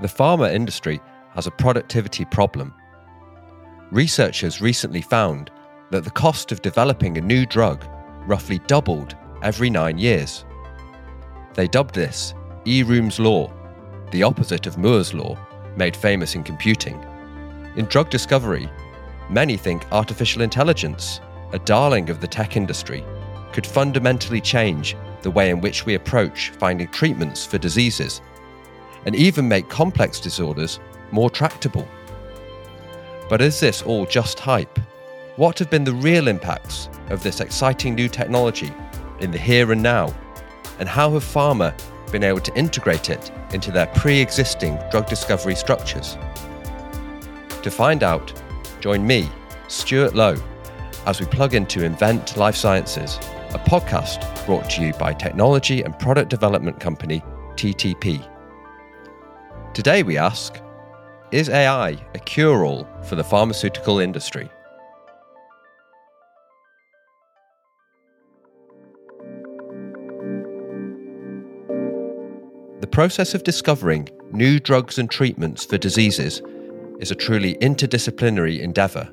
The pharma industry has a productivity problem. Researchers recently found that the cost of developing a new drug roughly doubled every 9 years. They dubbed this Eroom's Law, the opposite of Moore's Law, made famous in computing. In drug discovery, many think artificial intelligence, a darling of the tech industry, could fundamentally change the way in which we approach finding treatments for diseases, and even make complex disorders more tractable. But is this all just hype? What have been the real impacts of this exciting new technology in the here and now? And how have pharma been able to integrate it into their pre-existing drug discovery structures? To find out, join me, Stuart Lowe, as we plug into Invent Life Sciences, a podcast brought to you by technology and product development company TTP. Today we ask, is AI a cure-all for the pharmaceutical industry? The process of discovering new drugs and treatments for diseases is a truly interdisciplinary endeavour.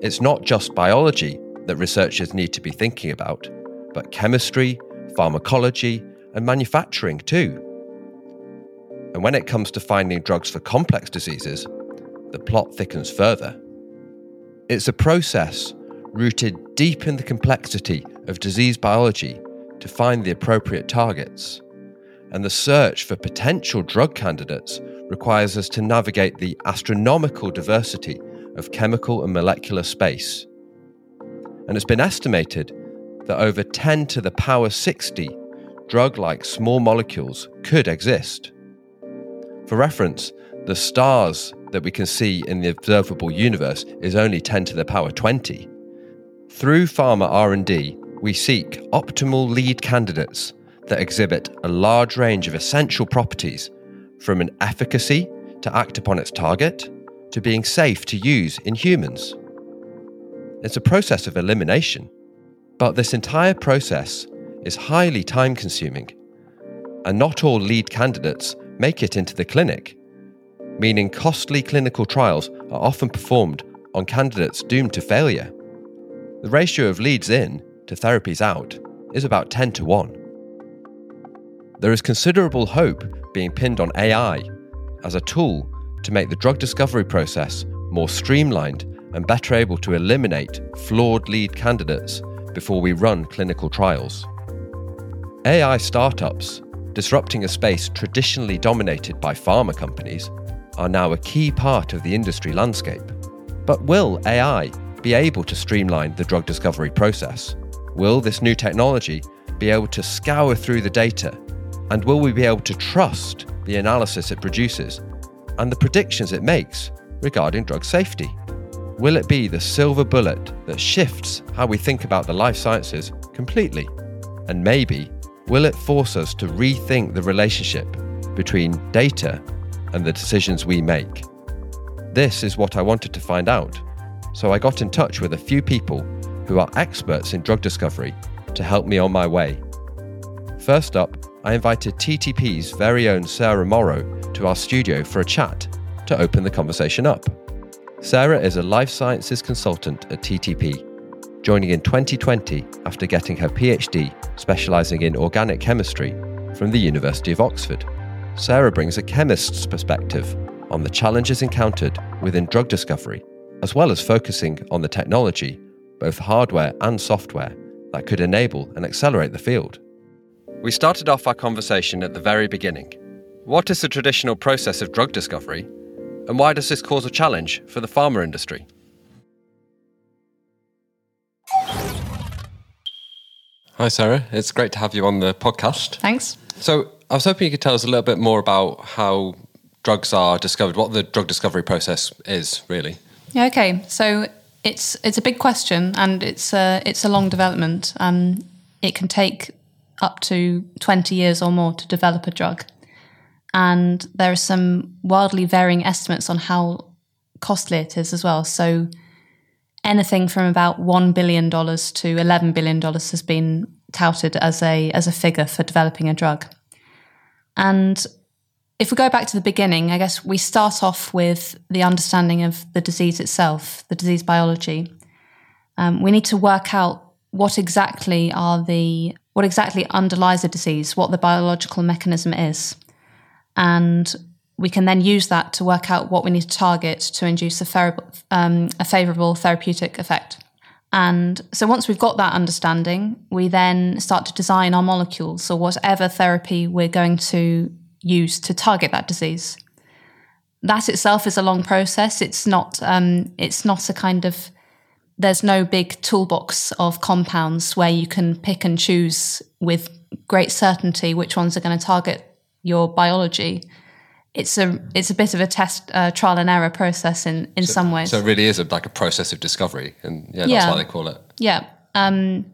It's not just biology that researchers need to be thinking about, but chemistry, pharmacology, and manufacturing too. And when it comes to finding drugs for complex diseases, the plot thickens further. It's a process rooted deep in the complexity of disease biology to find the appropriate targets. And the search for potential drug candidates requires us to navigate the astronomical diversity of chemical and molecular space. And it's been estimated that over 10 to the power 60 drug-like small molecules could exist. For reference, the stars that we can see in the observable universe is only 10 to the power 20. Through pharma R&D, we seek optimal lead candidates that exhibit a large range of essential properties, from an efficacy to act upon its target, to being safe to use in humans. It's a process of elimination, but this entire process is highly time-consuming, and not all lead candidates make it into the clinic, meaning costly clinical trials are often performed on candidates doomed to failure. The ratio of leads in to therapies out is about 10 to 1. There is considerable hope being pinned on AI as a tool to make the drug discovery process more streamlined and better able to eliminate flawed lead candidates before we run clinical trials. AI startups, disrupting a space traditionally dominated by pharma companies, are now a key part of the industry landscape. But will AI be able to streamline the drug discovery process? Will this new technology be able to scour through the data? And will we be able to trust the analysis it produces and the predictions it makes regarding drug safety? Will it be the silver bullet that shifts how we think about the life sciences completely? And maybe, will it force us to rethink the relationship between data and the decisions we make? This is what I wanted to find out, so I got in touch with a few people who are experts in drug discovery to help me on my way. First up, I invited TTP's very own Sarah Morrow to our studio for a chat to open the conversation up. Sarah is a life sciences consultant at TTP, joining in 2020 after getting her PhD specialising in organic chemistry from the University of Oxford. Sarah brings a chemist's perspective on the challenges encountered within drug discovery, as well as focusing on the technology, both hardware and software, that could enable and accelerate the field. We started off our conversation at the very beginning. What is the traditional process of drug discovery, and why does this cause a challenge for the pharma industry? Hi Sarah, it's great to have you on the podcast. Thanks. So I was hoping you could tell us a little bit more about how drugs are discovered, what the drug discovery process is really. Yeah, okay. So it's a big question, and it's a long development. It can take up to 20 years or more to develop a drug. And there are some wildly varying estimates on how costly it is as well. So anything from about $1 billion to $11 billion has been touted as a figure for developing a drug. And If we go back to the beginning, I guess we start off with the understanding of the disease itself, the disease biology. We need to work out what exactly underlies a disease, what the biological mechanism is. And we can then use that to work out what we need to target to induce a favourable therapeutic effect. And so once we've got that understanding, we then start to design our molecules or whatever therapy we're going to use to target that disease. That itself is a long process. It's not a kind of, there's no big toolbox of compounds where you can pick and choose with great certainty which ones are going to target your biology. It's a bit of a test, trial and error process in some ways. So it really is like a process of discovery, and that's why they call it. Yeah, and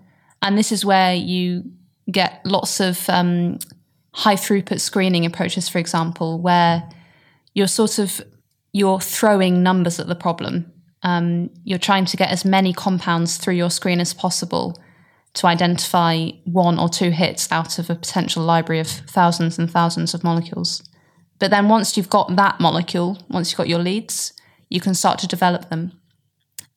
this is where you get lots of high throughput screening approaches, for example, where you're throwing numbers at the problem. You're trying to get as many compounds through your screen as possible to identify one or two hits out of a potential library of thousands and thousands of molecules. But then once you've got that molecule, once you've got your leads, you can start to develop them.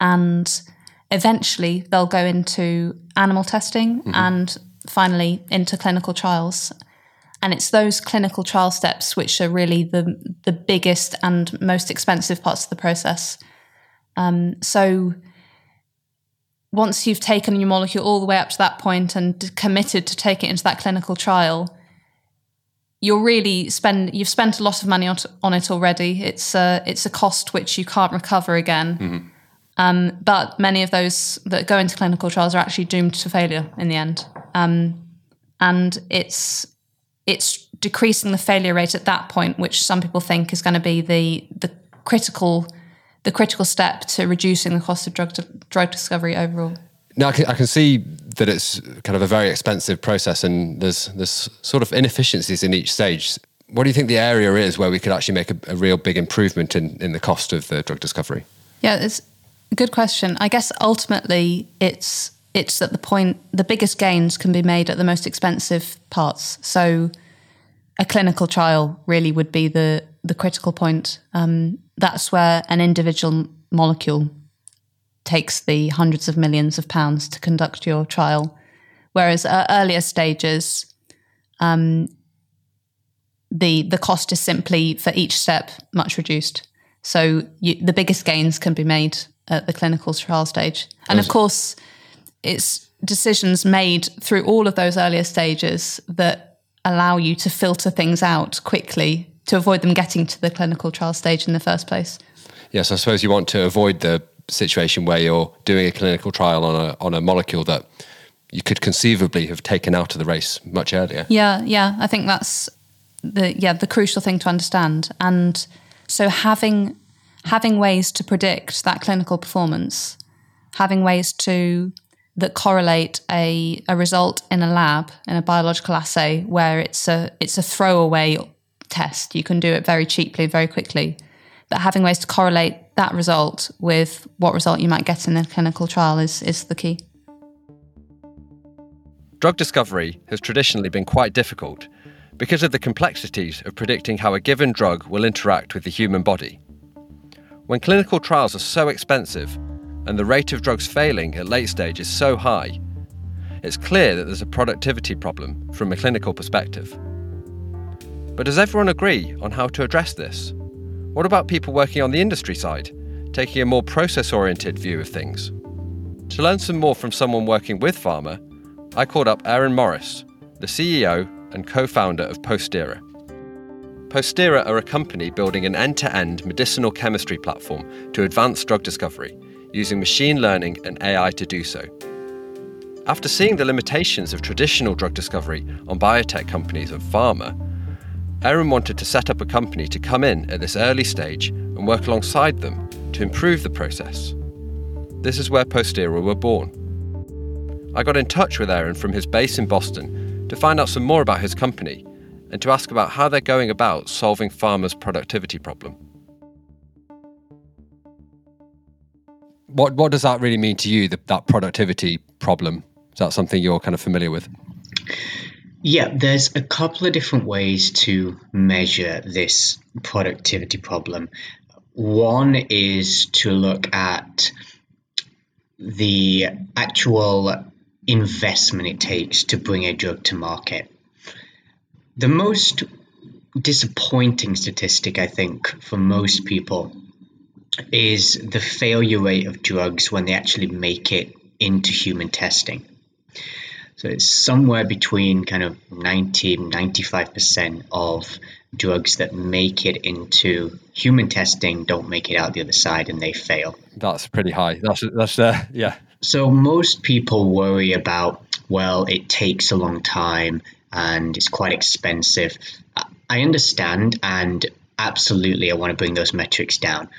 And eventually they'll go into animal testing and finally into clinical trials. And it's those clinical trial steps which are really the biggest and most expensive parts of the process. So once you've taken your molecule all the way up to that point and committed to take it into that clinical trial, you've spent a lot of money on it already. It's a cost which you can't recover again. Mm-hmm. But many of those that go into clinical trials are actually doomed to failure in the end. And it's decreasing the failure rate at that point, which some people think is going to be the critical step to reducing the cost of drug discovery overall. Now, I can see that it's kind of a very expensive process and there's sort of inefficiencies in each stage. What do you think the area is where we could actually make a real big improvement in the cost of the drug discovery? Yeah, it's a good question. I guess ultimately it's at the point the biggest gains can be made at the most expensive parts. So a clinical trial really would be the critical point. That's where an individual molecule takes the hundreds of millions of pounds to conduct your trial, whereas at earlier stages, the cost is simply for each step much reduced. So the biggest gains can be made at the clinical trial stage, and of course, it's decisions made through all of those earlier stages that allow you to filter things out quickly to avoid them getting to the clinical trial stage in the first place. Yes, I suppose you want to avoid the situation where you're doing a clinical trial on a molecule that you could conceivably have taken out of the race much earlier. Yeah, I think that's the crucial thing to understand. And so having ways to predict that clinical performance, having ways that correlate a result in a lab, in a biological assay, where it's a throwaway test. You can do it very cheaply, very quickly. But having ways to correlate that result with what result you might get in a clinical trial is the key. Drug discovery has traditionally been quite difficult because of the complexities of predicting how a given drug will interact with the human body. When clinical trials are so expensive and the rate of drugs failing at late stage is so high, it's clear that there's a productivity problem from a clinical perspective. But does everyone agree on how to address this? What about people working on the industry side, taking a more process-oriented view of things? To learn some more from someone working with pharma, I called up Aaron Morris, the CEO and co-founder of Postera. Postera are a company building an end-to-end medicinal chemistry platform to advance drug discovery, using machine learning and AI to do so. After seeing the limitations of traditional drug discovery on biotech companies and pharma, Aaron wanted to set up a company to come in at this early stage and work alongside them to improve the process. This is where Postera were born. I got in touch with Aaron from his base in Boston to find out some more about his company and to ask about how they're going about solving pharma's productivity problem. What does that really mean to you, that productivity problem? Is that something you're kind of familiar with? Yeah, there's a couple of different ways to measure this productivity problem. One is to look at the actual investment it takes to bring a drug to market. The most disappointing statistic, I think, for most people is the failure rate of drugs when they actually make it into human testing. So it's somewhere between kind of 90 and 95% of drugs that make it into human testing don't make it out the other side and they fail. That's pretty high. That's So most people worry about, well, it takes a long time and it's quite expensive. I understand, and absolutely I want to bring those metrics down.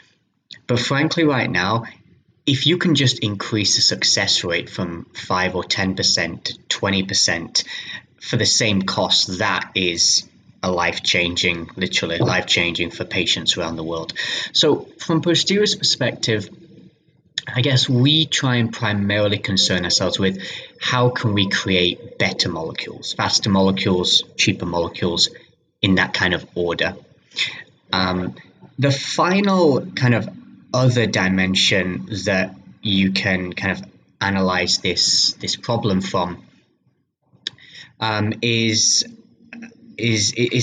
But frankly, right now, if you can just increase the success rate from 5 or 10% to 20% for the same cost, that is a life-changing, literally life-changing for patients around the world. So from Postera's perspective, I guess we try and primarily concern ourselves with how can we create better molecules, faster molecules, cheaper molecules, in that kind of order. The final kind of other dimension that you can kind of analyze this problem from is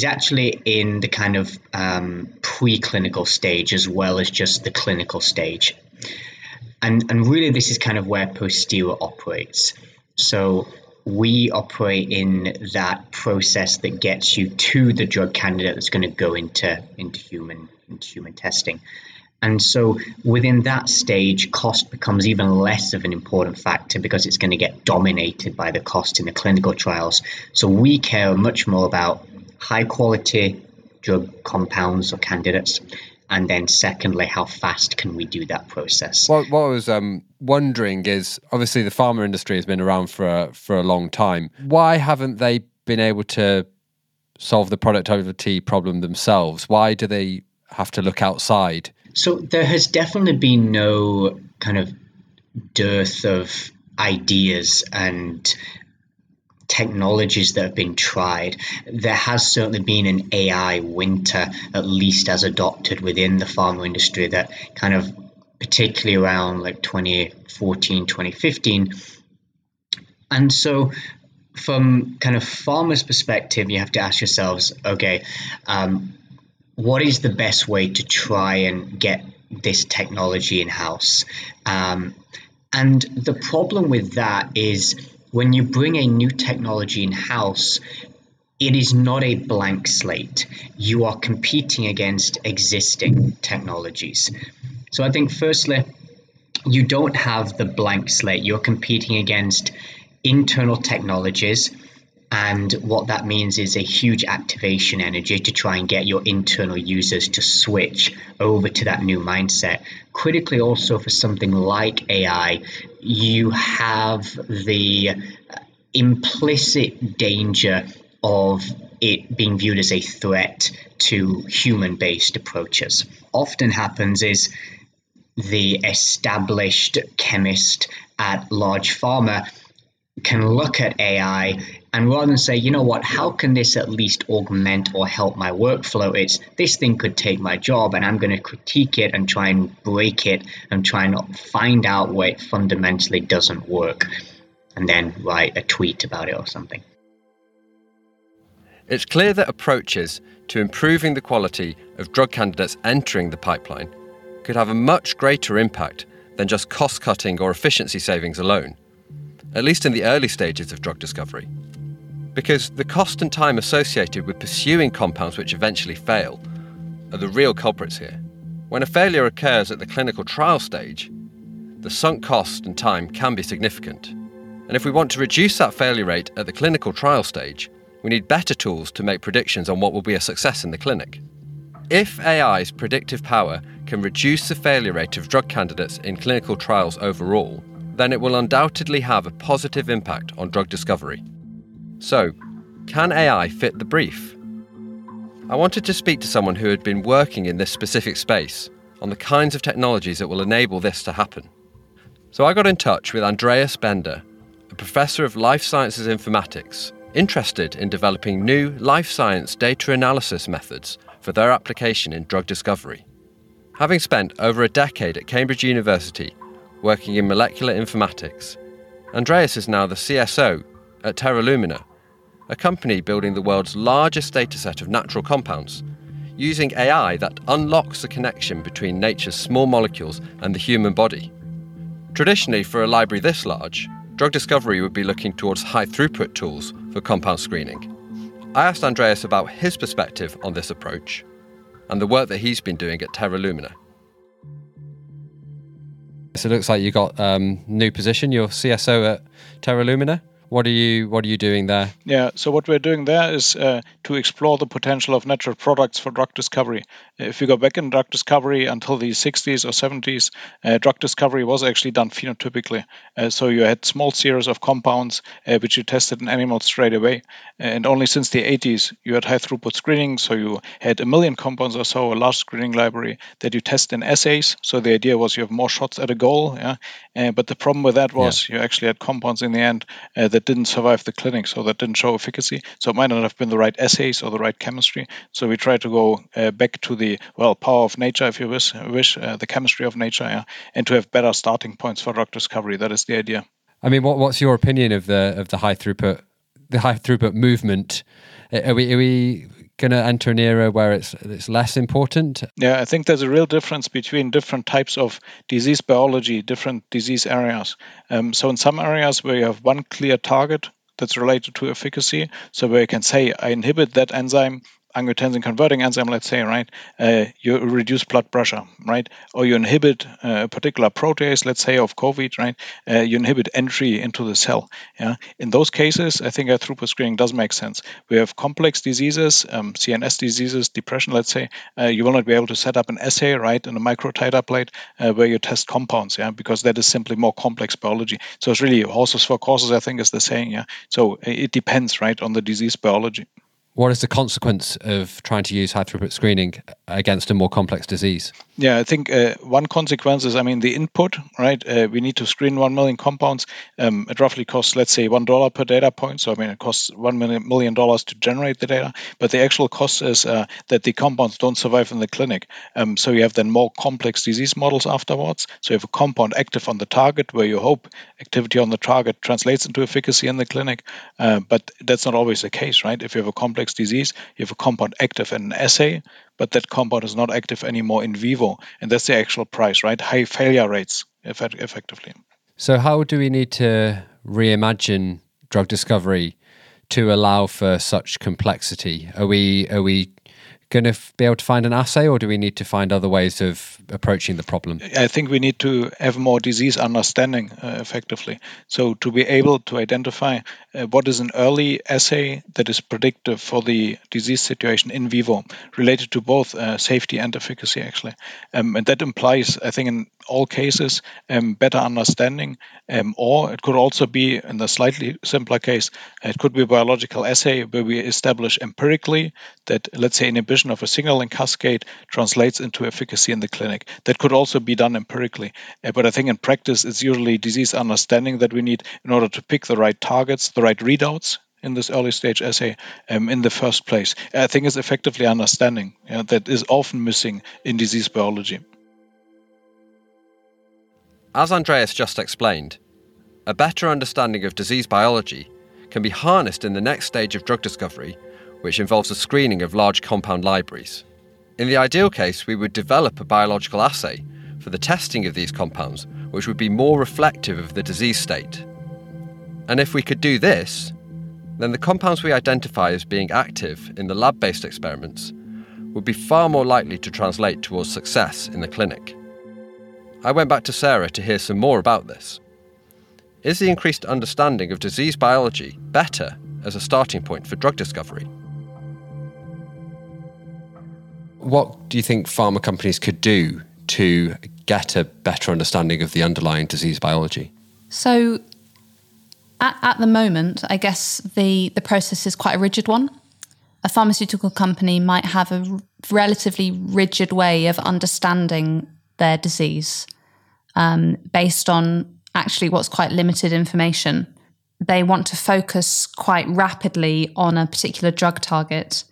actually in the kind of preclinical stage as well as just the clinical stage, and really this is kind of where Postera operates. So we operate in that process that gets you to the drug candidate that's going to go into human testing. And so within that stage, cost becomes even less of an important factor because it's going to get dominated by the cost in the clinical trials. So we care much more about high quality drug compounds or candidates. And then secondly, how fast can we do that process? Well, what I was wondering is, obviously the pharma industry has been around for a long time. Why haven't they been able to solve the productivity problem themselves? Why do they have to look outside? So there has definitely been no kind of dearth of ideas and technologies that have been tried. There has certainly been an AI winter, at least as adopted within the pharma industry, that kind of particularly around like 2014, 2015. And so from kind of pharma's perspective, you have to ask yourselves, okay, what is the best way to try and get this technology in-house? And the problem with that is when you bring a new technology in-house, it is not a blank slate. You are competing against existing technologies. So I think firstly, you don't have the blank slate. You're competing against internal technologies. And what that means is a huge activation energy to try and get your internal users to switch over to that new mindset. Critically also for something like AI, you have the implicit danger of it being viewed as a threat to human-based approaches. Often happens is the established chemist at large pharma can look at AI and rather than say, you know what, how can this at least augment or help my workflow? It's this thing could take my job and I'm going to critique it and try and break it and try and find out where it fundamentally doesn't work and then write a tweet about it or something. It's clear that approaches to improving the quality of drug candidates entering the pipeline could have a much greater impact than just cost-cutting or efficiency savings alone, at least in the early stages of drug discovery. Because the cost and time associated with pursuing compounds which eventually fail are the real culprits here. When a failure occurs at the clinical trial stage, the sunk cost and time can be significant. And if we want to reduce that failure rate at the clinical trial stage, we need better tools to make predictions on what will be a success in the clinic. If AI's predictive power can reduce the failure rate of drug candidates in clinical trials overall, then it will undoubtedly have a positive impact on drug discovery. So, can AI fit the brief? I wanted to speak to someone who had been working in this specific space on the kinds of technologies that will enable this to happen. So I got in touch with Andreas Bender, a professor of life sciences informatics interested in developing new life science data analysis methods for their application in drug discovery. Having spent over a decade at Cambridge University working in molecular informatics, Andreas is now the CSO at Terra Lumina, a company building the world's largest dataset of natural compounds, using AI that unlocks the connection between nature's small molecules and the human body. Traditionally, for a library this large, drug discovery would be looking towards high-throughput tools for compound screening. I asked Andreas about his perspective on this approach and the work that he's been doing at Terra Lumina. So it looks like you got new position, you're CSO at Terra Lumina. What are you doing there? Yeah, so what we're doing there is to explore the potential of natural products for drug discovery. If we go back in drug discovery until the 60s or 70s, drug discovery was actually done phenotypically. So you had small series of compounds which you tested in animals straight away. And only since the 80s, you had high-throughput screening. So you had 1 million compounds or so, a large screening library that you test in assays. So the idea was you have more shots at a goal. Yeah? But the problem with that was you actually had compounds in the end that didn't survive the clinic, so that didn't show efficacy. So it might not have been the right assays or the right chemistry. So we try to go back to the power of nature, if you wish, the chemistry of nature, and to have better starting points for drug discovery. That is the idea. I mean, what's your opinion of the high throughput movement? Are we going to enter an era where it's less important? Yeah, I think there's a real difference between different types of disease biology, different disease areas. So in some areas where you have one clear target that's related to efficacy, so where you can say, I inhibit that enzyme, angiotensin converting enzyme, let's say, right? You reduce blood pressure, right? Or you inhibit a particular protease, let's say, of COVID, right? You inhibit entry into the cell. Yeah. In those cases, I think a throughput screening does make sense. We have complex diseases, CNS diseases, depression, let's say. You will not be able to set up an assay, right, in a microtiter plate where you test compounds, yeah, because that is simply more complex biology. So it's really horses for courses, I think, is the saying, yeah. So it depends, right, on the disease biology. What is the consequence of trying to use high-throughput screening against a more complex disease? Yeah, I think one consequence is, the input, right? We need to screen 1 million compounds. It roughly costs, let's say, $1 per data point. So, it costs $1 million to generate the data. But the actual cost is that the compounds don't survive in the clinic. So you have then more complex disease models afterwards. So you have a compound active on the target where you hope activity on the target translates into efficacy in the clinic. But that's not always the case, right? If you have a complex disease, you have a compound active in an assay, but that compound is not active anymore in vivo, and that's the actual price, right? High failure rates, effectively. So how do we need to reimagine drug discovery to allow for such complexity? Are we going to be able to find an assay, or do we need to find other ways of approaching the problem? I think we need to have more disease understanding, effectively. So to be able to identify what is an early assay that is predictive for the disease situation in vivo, related to both safety and efficacy, actually. And that implies, I think, in all cases, better understanding, or it could also be, in the slightly simpler case, it could be a biological assay where we establish empirically that, let's say, inhibition of a signaling cascade translates into efficacy in the clinic. That could also be done empirically. But I think in practice, it's usually disease understanding that we need in order to pick the right targets, the right readouts in this early stage assay in the first place. I think it's effectively understanding that is often missing in disease biology. As Andreas just explained, a better understanding of disease biology can be harnessed in the next stage of drug discovery, which involves a screening of large compound libraries. In the ideal case, we would develop a biological assay for the testing of these compounds, which would be more reflective of the disease state. And if we could do this, then the compounds we identify as being active in the lab-based experiments would be far more likely to translate towards success in the clinic. I went back to Sarah to hear some more about this. Is the increased understanding of disease biology better as a starting point for drug discovery? What do you think pharma companies could do to get a better understanding of the underlying disease biology? So at the moment, I guess the process is quite a rigid one. A pharmaceutical company might have a relatively rigid way of understanding their disease based on actually what's quite limited information they want to focus quite rapidly on a particular drug target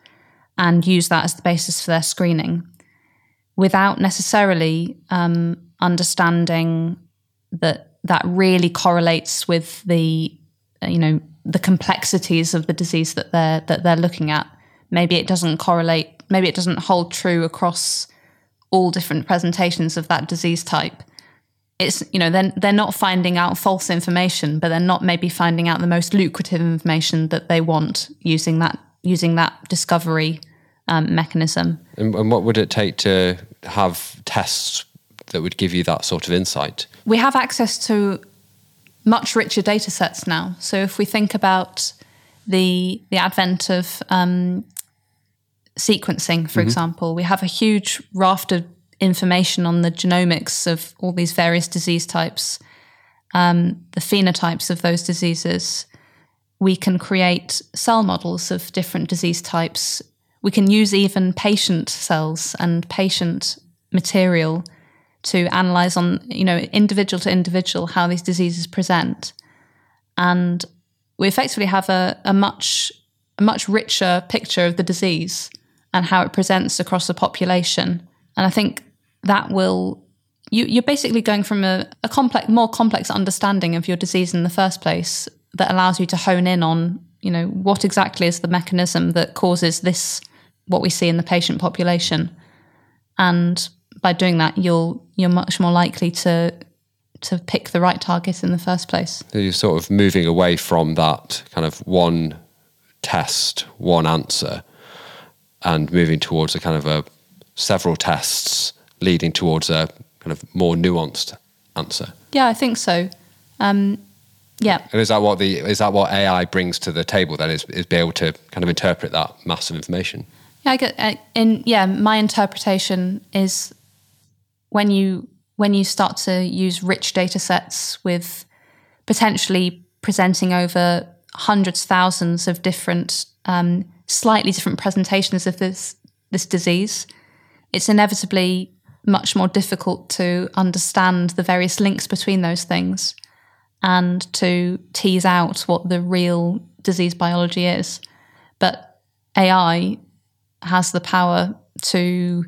and use that as the basis for their screening without necessarily understanding that that really correlates with the, you know, the complexities of the disease that they're looking at. Maybe it doesn't correlate, maybe it doesn't hold true across all different presentations of that disease type. It's, you know, they're not finding out false information, but they're not maybe finding out the most lucrative information that they want using that discovery mechanism. And what would it take to have tests that would give you that sort of insight? We have access to much richer data sets now. So if we think about the advent of sequencing, for example, we have a huge raft of information on the genomics of all these various disease types, the phenotypes of those diseases. We can create cell models of different disease types. We can use even patient cells and patient material to analyze on, you know, individual to individual how these diseases present. And we effectively have a much richer picture of the disease and how it presents across the population. And I think that will, you're basically going from a more complex understanding of your disease in the first place that allows you to hone in on, you know, what exactly is the mechanism that causes this, what we see in the patient population. And by doing that, you're much more likely to pick the right target in the first place. So you're sort of moving away from that kind of one test, one answer, and moving towards a kind of a several tests leading towards a kind of more nuanced answer. Yeah, I think so. Yeah. And is that what AI brings to the table then, is be able to kind of interpret that massive information? Yeah, my interpretation is when you start to use rich data sets with potentially presenting over hundreds, thousands of different, slightly different presentations of this disease, it's inevitably much more difficult to understand the various links between those things and to tease out what the real disease biology is. But AI has the power to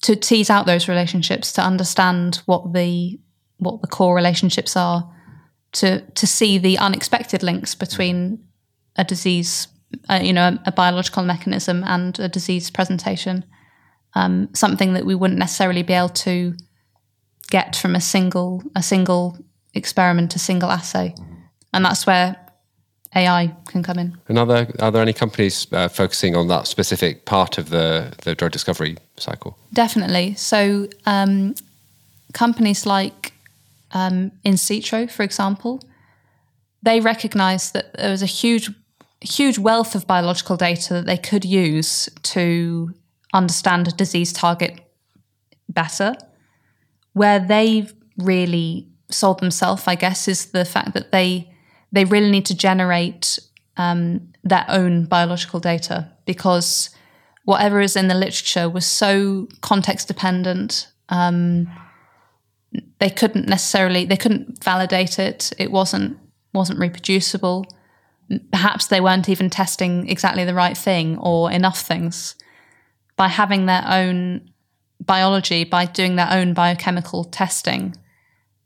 tease out those relationships, to understand what the core relationships are, to see the unexpected links between a disease, a biological mechanism and a disease presentation. Something that we wouldn't necessarily be able to get from a single experiment, a single assay, and that's where AI can come in. Are there any companies focusing on that specific part of the drug discovery cycle? Definitely. So companies like Insitro, for example, they recognised that there was a huge wealth of biological data that they could use to understand a disease target better. Where they've really sold themselves, I guess, is the fact that they really need to generate their own biological data, because whatever is in the literature was so context dependent. They couldn't validate it. It wasn't reproducible. Perhaps they weren't even testing exactly the right thing or enough things. By having their own biology, by doing their own biochemical testing,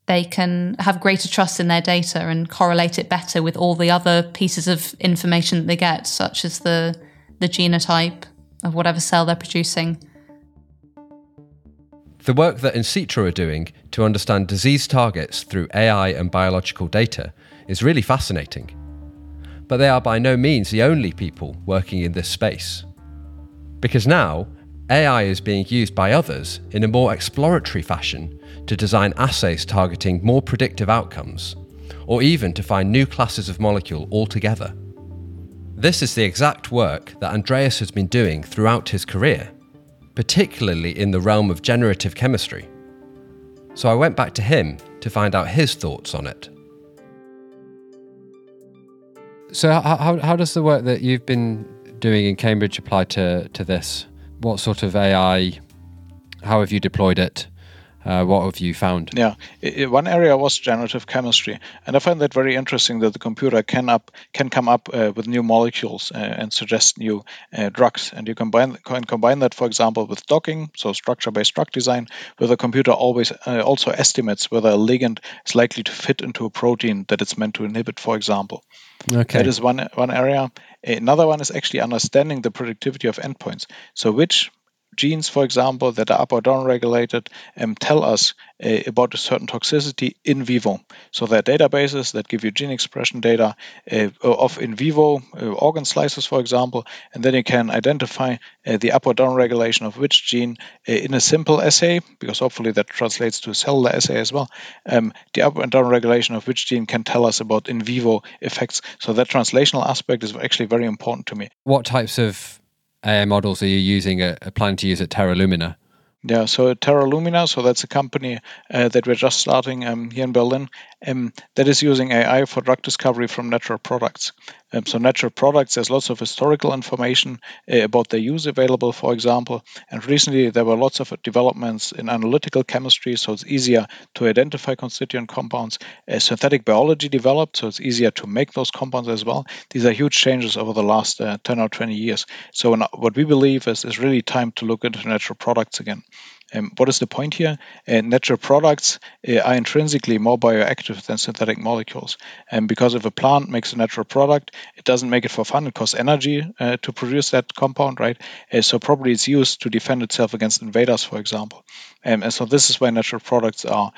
they can have greater trust in their data and correlate it better with all the other pieces of information that they get, such as the genotype of whatever cell they're producing. The work that Insitro are doing to understand disease targets through AI and biological data is really fascinating. But they are by no means the only people working in this space. Because now, AI is being used by others in a more exploratory fashion to design assays targeting more predictive outcomes, or even to find new classes of molecule altogether. This is the exact work that Andreas has been doing throughout his career, particularly in the realm of generative chemistry. So I went back to him to find out his thoughts on it. So how does the work that you've been doing in Cambridge apply to this? What sort of AI, how have you deployed it, What have you found? Yeah, one area was generative chemistry, and I find that very interesting that the computer can come up with new molecules and suggest new drugs. And you can combine that, for example, with docking, so structure-based drug design, where the computer always also estimates whether a ligand is likely to fit into a protein that it's meant to inhibit, for example. Okay. That is one area. Another one is actually understanding the productivity of endpoints. So which genes, for example, that are up or down regulated tell us about a certain toxicity in vivo. So there are databases that give you gene expression data of in vivo organ slices, for example, and then you can identify the up or down regulation of which gene in a simple assay, because hopefully that translates to a cellular assay as well. The up and down regulation of which gene can tell us about in vivo effects. So that translational aspect is actually very important to me. What types of AI models are you using, planning to use at Terra Lumina? Yeah, so Terra Lumina, so that's a company that we're just starting here in Berlin, that is using AI for drug discovery from natural products. So natural products, there's lots of historical information about their use available, for example. And recently there were lots of developments in analytical chemistry, so it's easier to identify constituent compounds. Synthetic biology developed, so it's easier to make those compounds as well. These are huge changes over the last 10 or 20 years. So what we believe is really time to look into natural products again. What is the point here? Natural products are intrinsically more bioactive than synthetic molecules. Because if a plant makes a natural product, it doesn't make it for fun. It costs energy to produce that compound, right? So probably it's used to defend itself against invaders, for example. And so this is why natural products are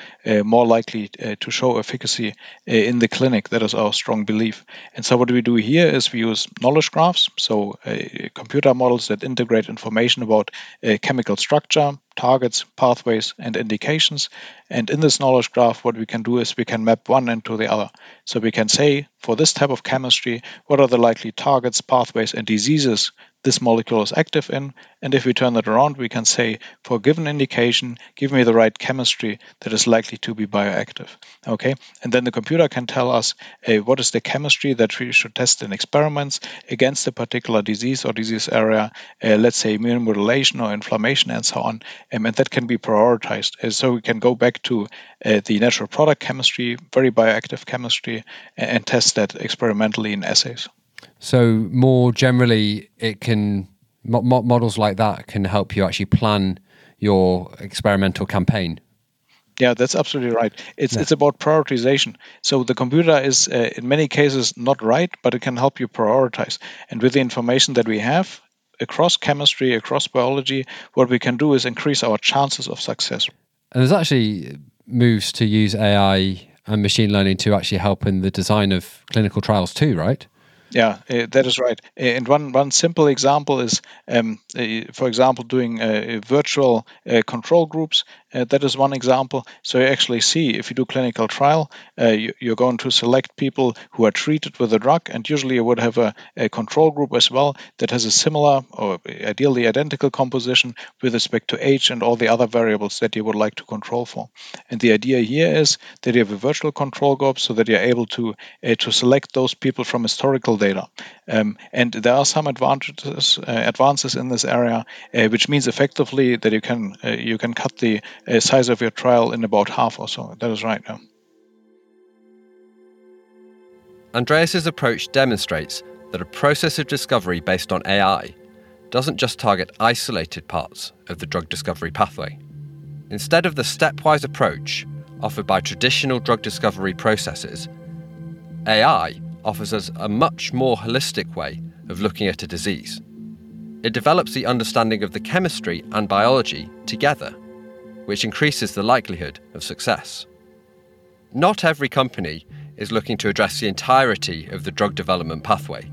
more likely to show efficacy in the clinic. That is our strong belief. And so what we do here is we use knowledge graphs, so computer models that integrate information about chemical structure, targets, pathways, and indications. And in this knowledge graph, what we can do is we can map one into the other. So we can say, for this type of chemistry, what are the likely targets, pathways, and diseases this molecule is active in? And if we turn that around, we can say, for a given indication, give me the right chemistry that is likely to be bioactive. Okay, and then the computer can tell us what is the chemistry that we should test in experiments against a particular disease or disease area, let's say immune modulation or inflammation and so on, and that can be prioritized. So we can go back to the natural product chemistry, very bioactive chemistry, and test that experimentally in assays. So more generally, it can models like that can help you actually plan your experimental campaign. Yeah, that's absolutely right. It's about prioritization. So the computer is in many cases not right, but it can help you prioritize. And with the information that we have across chemistry, across biology, what we can do is increase our chances of success. And there's actually moves to use AI and machine learning to actually help in the design of clinical trials too, right? Yeah, that is right. And one simple example is, for example, doing virtual control groups. That is one example. So you actually see, if you do clinical trial, you're going to select people who are treated with a drug, and usually you would have a control group as well that has a similar or ideally identical composition with respect to age and all the other variables that you would like to control for. And the idea here is that you have a virtual control group so that you're able to select those people from historical data. And there are some advances in this area, which means effectively that you can cut the size of your trial in about half or so. That is right now. Andreas's approach demonstrates that a process of discovery based on AI doesn't just target isolated parts of the drug discovery pathway. Instead of the stepwise approach offered by traditional drug discovery processes, AI offers us a much more holistic way of looking at a disease. It develops the understanding of the chemistry and biology together, which increases the likelihood of success. Not every company is looking to address the entirety of the drug development pathway.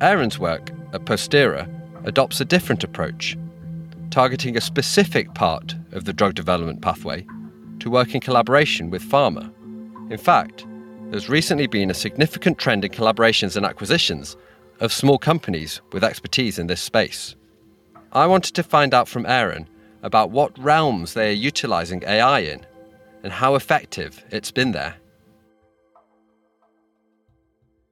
Aaron's work at Postera adopts a different approach, targeting a specific part of the drug development pathway to work in collaboration with pharma. In fact, there's recently been a significant trend in collaborations and acquisitions of small companies with expertise in this space. I wanted to find out from Aaron about what realms they are utilising AI in and how effective it's been there.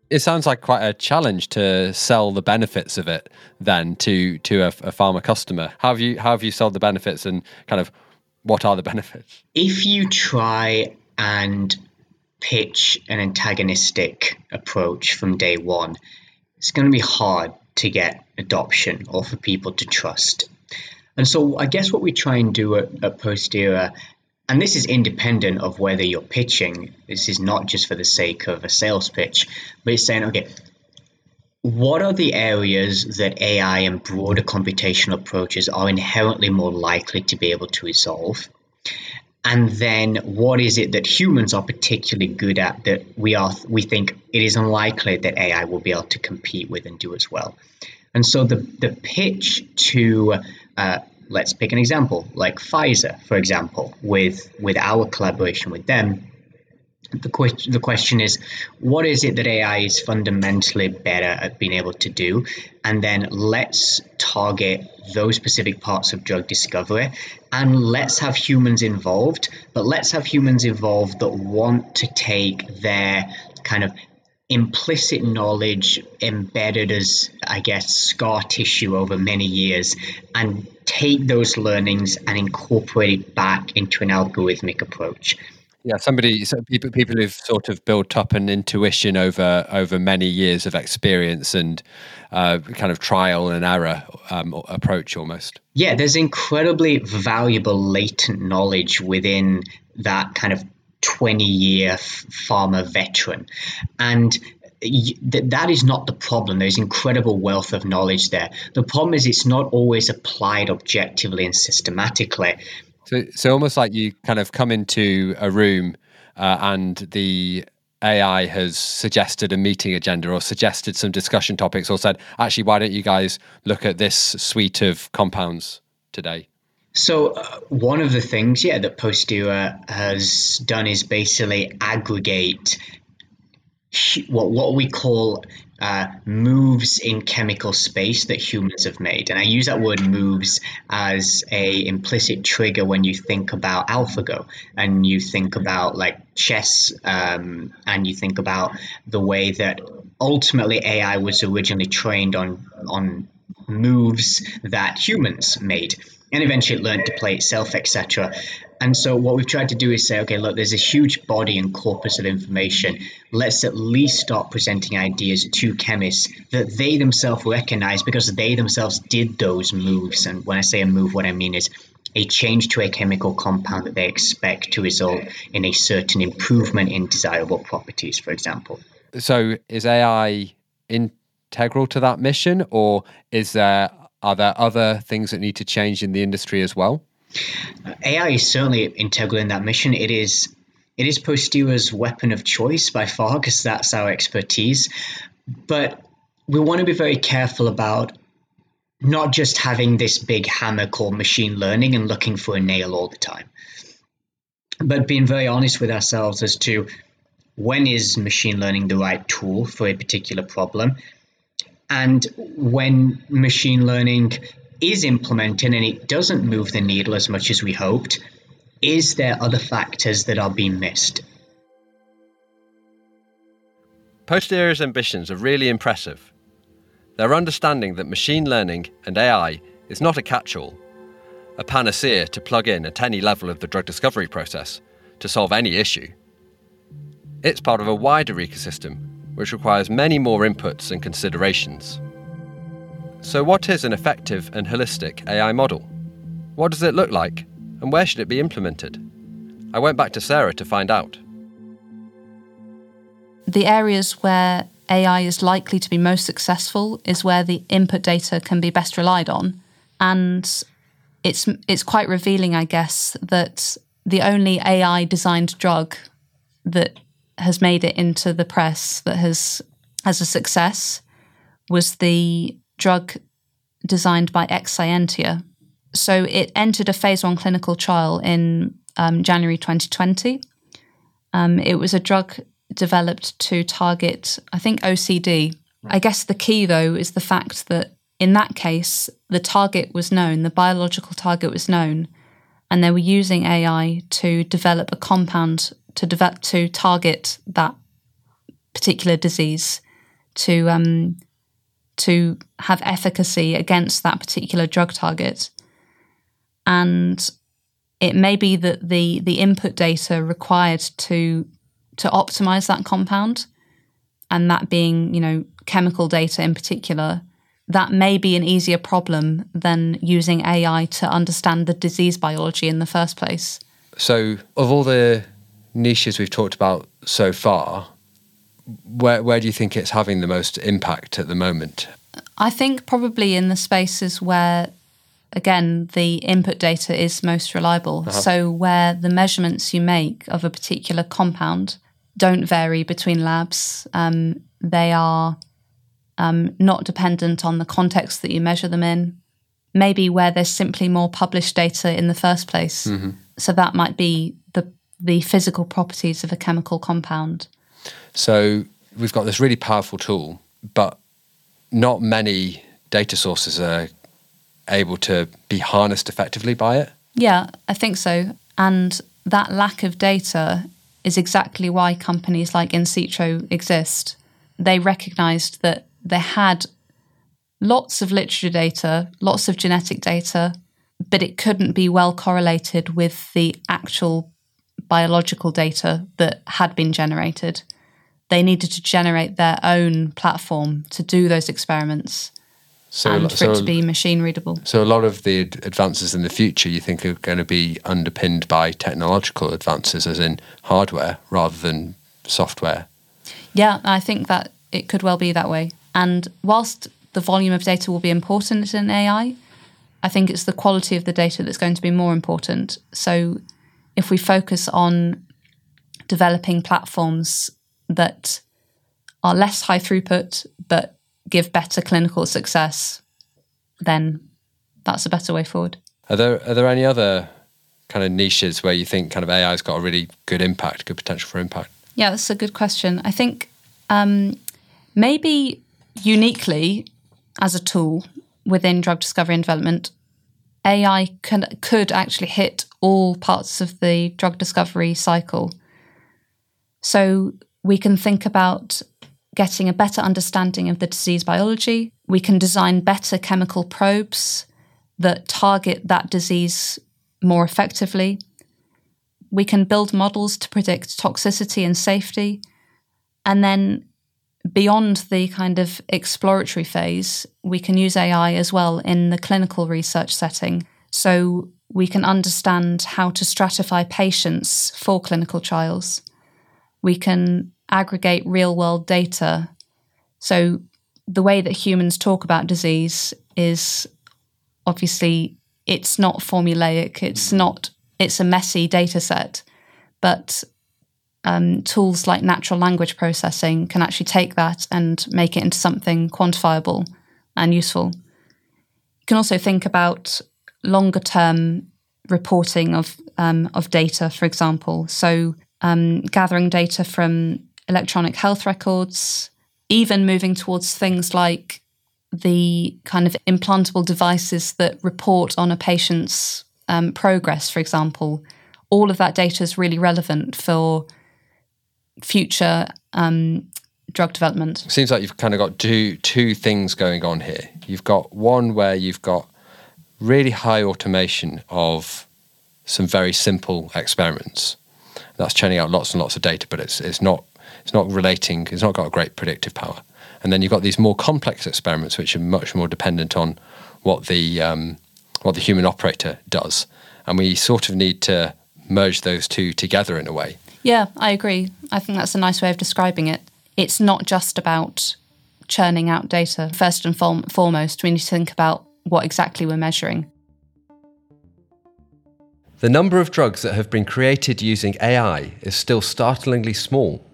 It sounds like quite a challenge to sell the benefits of it then to a pharma customer. How have you sold the benefits, and kind of what are the benefits? If you try and pitch an antagonistic approach from day one, it's going to be hard to get adoption or for people to trust. And so I guess what we try and do at Postera, and this is independent of whether you're pitching, this is not just for the sake of a sales pitch, but it's saying, okay, what are the areas that AI and broader computational approaches are inherently more likely to be able to resolve? And then what is it that humans are particularly good at that we think it is unlikely that AI will be able to compete with and do as well? And so the pitch to, let's pick an example, like Pfizer, for example, with our collaboration with them, the question is, what is it that AI is fundamentally better at being able to do? And then let's target those specific parts of drug discovery, and let's have humans involved, but let's have humans involved that want to take their kind of implicit knowledge embedded as, I guess, scar tissue over many years, and take those learnings and incorporate it back into an algorithmic approach. Yeah, people who've sort of built up an intuition over many years of experience and kind of trial and error approach almost. Yeah, there's incredibly valuable latent knowledge within that kind of 20-year pharma veteran. And that is not the problem. There's incredible wealth of knowledge there. The problem is it's not always applied objectively and systematically. So almost like you kind of come into a room and the AI has suggested a meeting agenda or suggested some discussion topics or said, actually, why don't you guys look at this suite of compounds today? So one of the things, that Postera has done is basically aggregate what we call moves in chemical space that humans have made. And I use that word moves as a implicit trigger when you think about AlphaGo and you think about like chess and you think about the way that ultimately AI was originally trained on moves that humans made. And eventually it learned to play itself, etc. And so what we've tried to do is say, okay, look, there's a huge body and corpus of information. Let's at least start presenting ideas to chemists that they themselves recognize because they themselves did those moves. And when I say a move, what I mean is a change to a chemical compound that they expect to result in a certain improvement in desirable properties, for example. So is AI integral to that mission, or are there other things that need to change in the industry as well? AI is certainly integral in that mission. It is Postera's weapon of choice by far, because that's our expertise. But we want to be very careful about not just having this big hammer called machine learning and looking for a nail all the time, but being very honest with ourselves as to when is machine learning the right tool for a particular problem. And when machine learning is implemented and it doesn't move the needle as much as we hoped, is there other factors that are being missed? Postera's ambitions are really impressive. Their understanding that machine learning and AI is not a catch-all, a panacea to plug in at any level of the drug discovery process to solve any issue. It's part of a wider ecosystem which requires many more inputs and considerations. So what is an effective and holistic AI model? What does it look like, and where should it be implemented? I went back to Sarah to find out. The areas where AI is likely to be most successful is where the input data can be best relied on. And it's quite revealing, I guess, that the only AI-designed drug that has made it into the press that has as a success was the drug designed by Exscientia. So it entered a phase 1 clinical trial in January 2020. It was a drug developed to target, I think, OCD. I guess the key, though, is the fact that in that case, the target was known, the biological target was known, and they were using AI to develop a compound to target that particular disease, to have efficacy against that particular drug target. And it may be that the input data required to optimize that compound, and that being, you know, chemical data in particular, that may be an easier problem than using AI to understand the disease biology in the first place. So of all the niches we've talked about so far, where do you think it's having the most impact at the moment? I think probably in the spaces where, again, the input data is most reliable. Uh-huh. So where the measurements you make of a particular compound don't vary between labs. They are not dependent on the context that you measure them in. Maybe where there's simply more published data in the first place. Mm-hmm. So that might be the physical properties of a chemical compound. So we've got this really powerful tool, but not many data sources are able to be harnessed effectively by it? Yeah, I think so. And that lack of data is exactly why companies like Insitro exist. They recognised that they had lots of literature data, lots of genetic data, but it couldn't be well correlated with the actual biological data that had been generated. They needed to generate their own platform to do those experiments and for it to be machine readable. So a lot of the advances in the future you think are going to be underpinned by technological advances, as in hardware rather than software? Yeah, I think that it could well be that way. And whilst the volume of data will be important in AI, I think it's the quality of the data that's going to be more important. So if we focus on developing platforms that are less high throughput but give better clinical success, then that's a better way forward. Are there any other kind of niches where you think kind of AI's got a really good impact, good potential for impact? Yeah, that's a good question. I think maybe uniquely as a tool within drug discovery and development, AI could actually hit all parts of the drug discovery cycle. So we can think about getting a better understanding of the disease biology. We can design better chemical probes that target that disease more effectively. We can build models to predict toxicity and safety. And then beyond the kind of exploratory phase, we can use AI as well in the clinical research setting. So we can understand how to stratify patients for clinical trials. We can aggregate real-world data. So the way that humans talk about disease is obviously it's not formulaic, it's a messy data set, but tools like natural language processing can actually take that and make it into something quantifiable and useful. You can also think about longer-term reporting of data, for example. So gathering data from electronic health records, even moving towards things like the kind of implantable devices that report on a patient's progress, for example. All of that data is really relevant for future drug development. It seems like you've kind of got two things going on here. You've got one where you've got really high automation of some very simple experiments. That's churning out lots and lots of data, but it's not relating, it's not got a great predictive power. And then you've got these more complex experiments which are much more dependent on what the human operator does. And we sort of need to merge those two together in a way. Yeah, I agree. I think that's a nice way of describing it. It's not just about churning out data. First and foremost, we need to think about what exactly we're measuring. The number of drugs that have been created using AI is still startlingly small.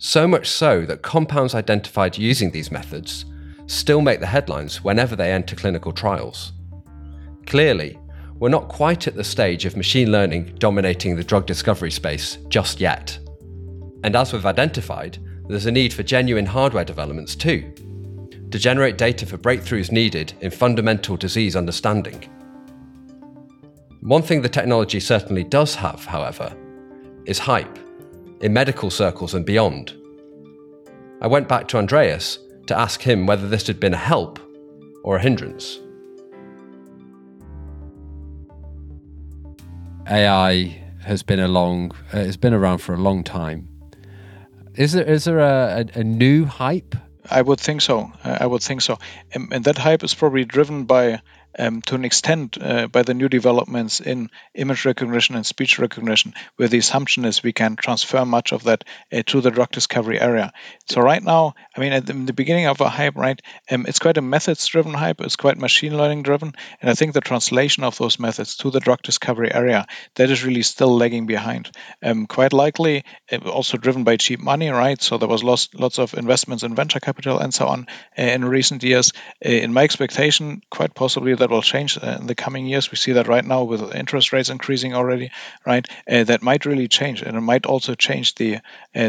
So much so that compounds identified using these methods still make the headlines whenever they enter clinical trials. Clearly, we're not quite at the stage of machine learning dominating the drug discovery space just yet. And as we've identified, there's a need for genuine hardware developments too, to generate data for breakthroughs needed in fundamental disease understanding. One thing the technology certainly does have, however, is hype, in medical circles and beyond. I went back to Andreas to ask him whether this had been a help or a hindrance. AI has been around for a long time. Is there a new hype? I would think so. And that hype is probably driven by, to an extent, by the new developments in image recognition and speech recognition, where the assumption is we can transfer much of that to the drug discovery area. So right now, I mean, in the beginning of a hype, right, it's quite a methods-driven hype. It's quite machine learning-driven. And I think the translation of those methods to the drug discovery area, that is really still lagging behind. Quite likely, also driven by cheap money, right? So there was lots of investments in venture capital and so on in recent years. In my expectation, quite possibly that will change in the coming years. We see that right now with interest rates increasing already, right? That might really change, and it might also change the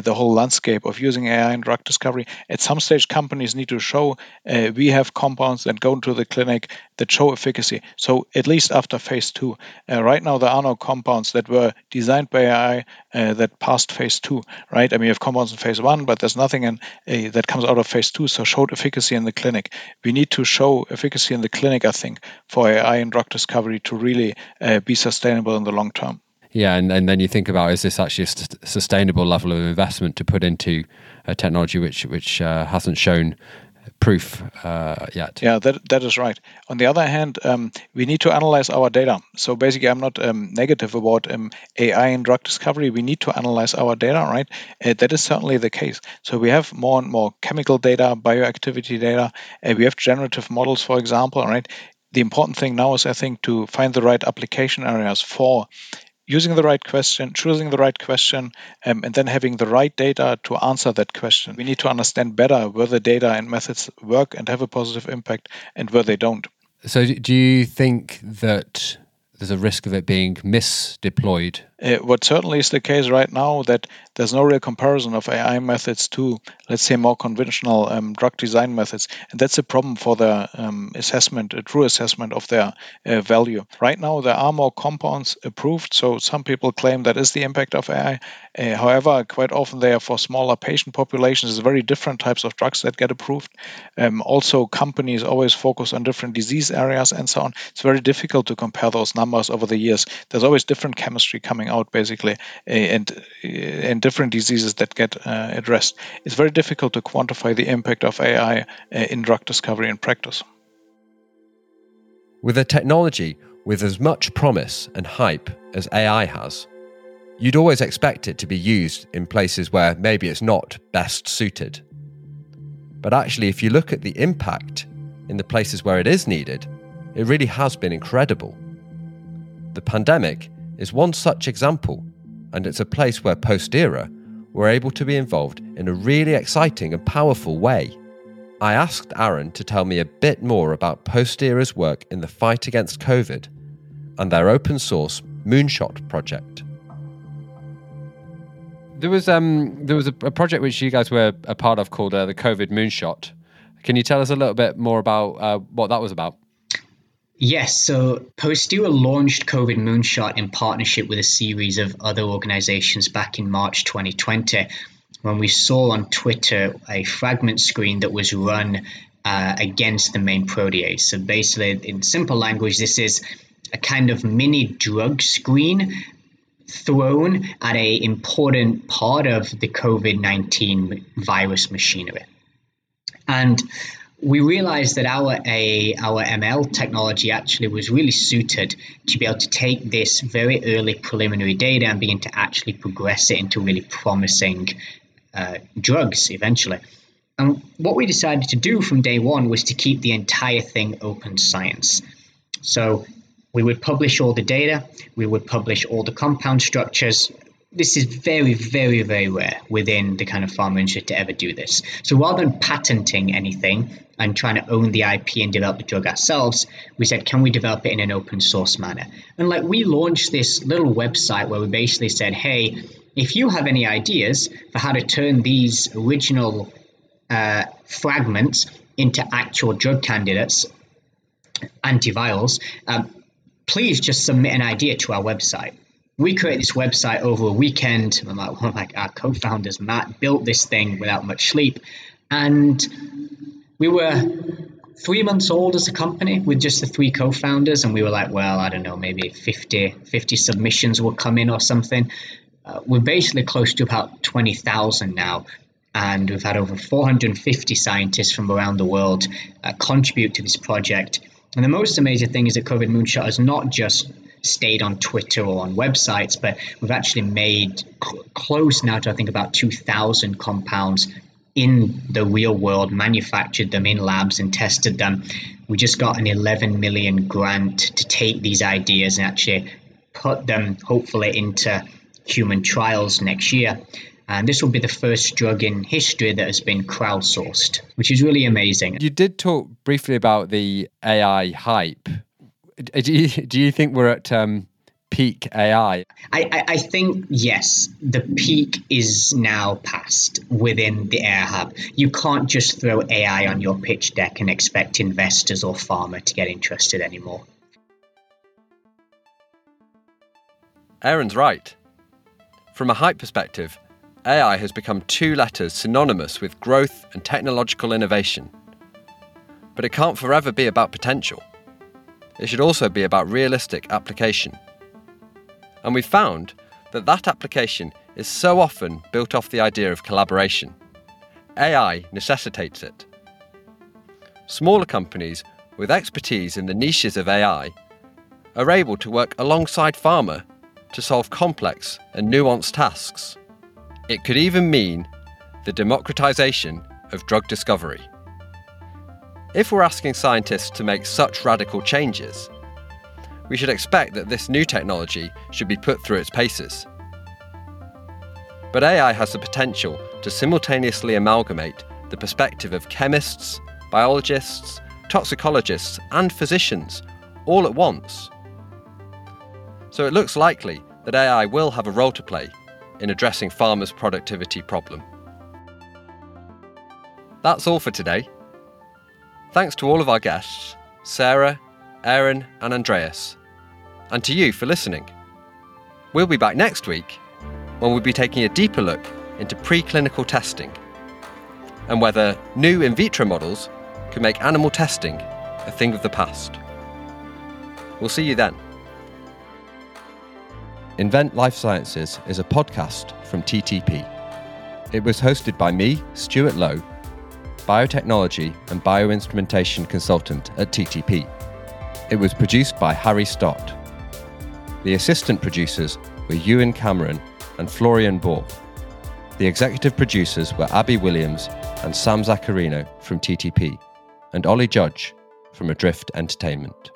whole landscape of using AI in drug discovery. At some stage, companies need to show we have compounds that go into the clinic that show efficacy. So at least after phase 2, right now there are no compounds that were designed by AI that passed phase 2, right? I mean, you have compounds in phase 1, but there's nothing in that comes out of phase 2. So showed efficacy in the clinic. We need to show efficacy in the clinic, I think, for AI and drug discovery to really be sustainable in the long term. Yeah, and then you think about, is this actually a sustainable level of investment to put into a technology which hasn't shown proof yet? Yeah, that is right. On the other hand, we need to analyze our data. So basically, I'm not negative about AI and drug discovery. We need to analyze our data, right? That is certainly the case. So we have more and more chemical data, bioactivity data. We have generative models, for example, right? The important thing now is, I think, to find the right application areas for using the right question, choosing the right question, and then having the right data to answer that question. We need to understand better whether data and methods work and have a positive impact and where they don't. So do you think that there's a risk of it being misdeployed? What certainly is the case right now, that there's no real comparison of AI methods to, let's say, more conventional drug design methods. And that's a problem for the assessment, a true assessment of their value. Right now, there are more compounds approved. So some people claim that is the impact of AI. However, quite often they are for smaller patient populations. There's very different types of drugs that get approved. Also, companies always focus on different disease areas and so on. It's very difficult to compare those numbers over the years. There's always different chemistry coming out, basically, and different diseases that get addressed. It's very difficult to quantify the impact of AI in drug discovery and practice. With a technology with as much promise and hype as AI has, you'd always expect it to be used in places where maybe it's not best suited. But actually, if you look at the impact in the places where it is needed, it really has been incredible. The pandemic is one such example, and it's a place where Postera were able to be involved in a really exciting and powerful way. I asked Aaron to tell me a bit more about Postera's work in the fight against COVID and their open source Moonshot project. There was a project which you guys were a part of called the COVID Moonshot. Can you tell us a little bit more about what that was about? Yes, so Postera launched COVID Moonshot in partnership with a series of other organizations back in March 2020, when we saw on Twitter a fragment screen that was run against the main protease. So basically, in simple language, this is a kind of mini drug screen thrown at an important part of the COVID-19 virus machinery. And we realized that our ML technology actually was really suited to be able to take this very early preliminary data and begin to actually progress it into really promising drugs eventually. And what we decided to do from day one was to keep the entire thing open science. So we would publish all the data, we would publish all the compound structures. This is very, very, very rare within the kind of pharma industry to ever do this. So rather than patenting anything and trying to own the IP and develop the drug ourselves, we said, can we develop it in an open source manner? And like, we launched this little website where we basically said, hey, if you have any ideas for how to turn these original fragments into actual drug candidates, antivirals, please just submit an idea to our website. We created this website over a weekend. Our co-founders, Matt, built this thing without much sleep. And we were 3 months old as a company with just the three co-founders, and we were like, well, I don't know, maybe 50 submissions will come in or something. We're basically close to about 20,000 now, and we've had over 450 scientists from around the world contribute to this project. And the most amazing thing is that COVID Moonshot has not just stayed on Twitter or on websites, but we've actually made close now to, I think, about 2,000 compounds in the real world, manufactured them in labs and tested them. We just got an 11 million grant to take these ideas and actually put them, hopefully, into human trials next year. And this will be the first drug in history that has been crowdsourced, which is really amazing. You did talk briefly about the AI hype. Do you think we're at peak AI? I think, yes, the peak is now past within the AI hub. You can't just throw AI on your pitch deck and expect investors or pharma to get interested anymore. Aaron's right. From a hype perspective, AI has become two letters synonymous with growth and technological innovation. But it can't forever be about potential. It should also be about realistic application. And we've found that that application is so often built off the idea of collaboration. AI necessitates it. Smaller companies with expertise in the niches of AI are able to work alongside pharma to solve complex and nuanced tasks. It could even mean the democratization of drug discovery. If we're asking scientists to make such radical changes, we should expect that this new technology should be put through its paces. But AI has the potential to simultaneously amalgamate the perspective of chemists, biologists, toxicologists, and physicians all at once. So it looks likely that AI will have a role to play in addressing farmers' productivity problem. That's all for today. Thanks to all of our guests, Sarah, Aaron, and Andreas, and to you for listening. We'll be back next week when we'll be taking a deeper look into preclinical testing and whether new in vitro models can make animal testing a thing of the past. We'll see you then. Invent Life Sciences is a podcast from TTP. It was hosted by me, Stuart Lowe, biotechnology and bioinstrumentation consultant at TTP. It was produced by Harry Stott. The assistant producers were Ewan Cameron and Florian Bohr. The executive producers were Abby Williams and Sam Zaccarino from TTP, and Ollie Judge from Adrift Entertainment.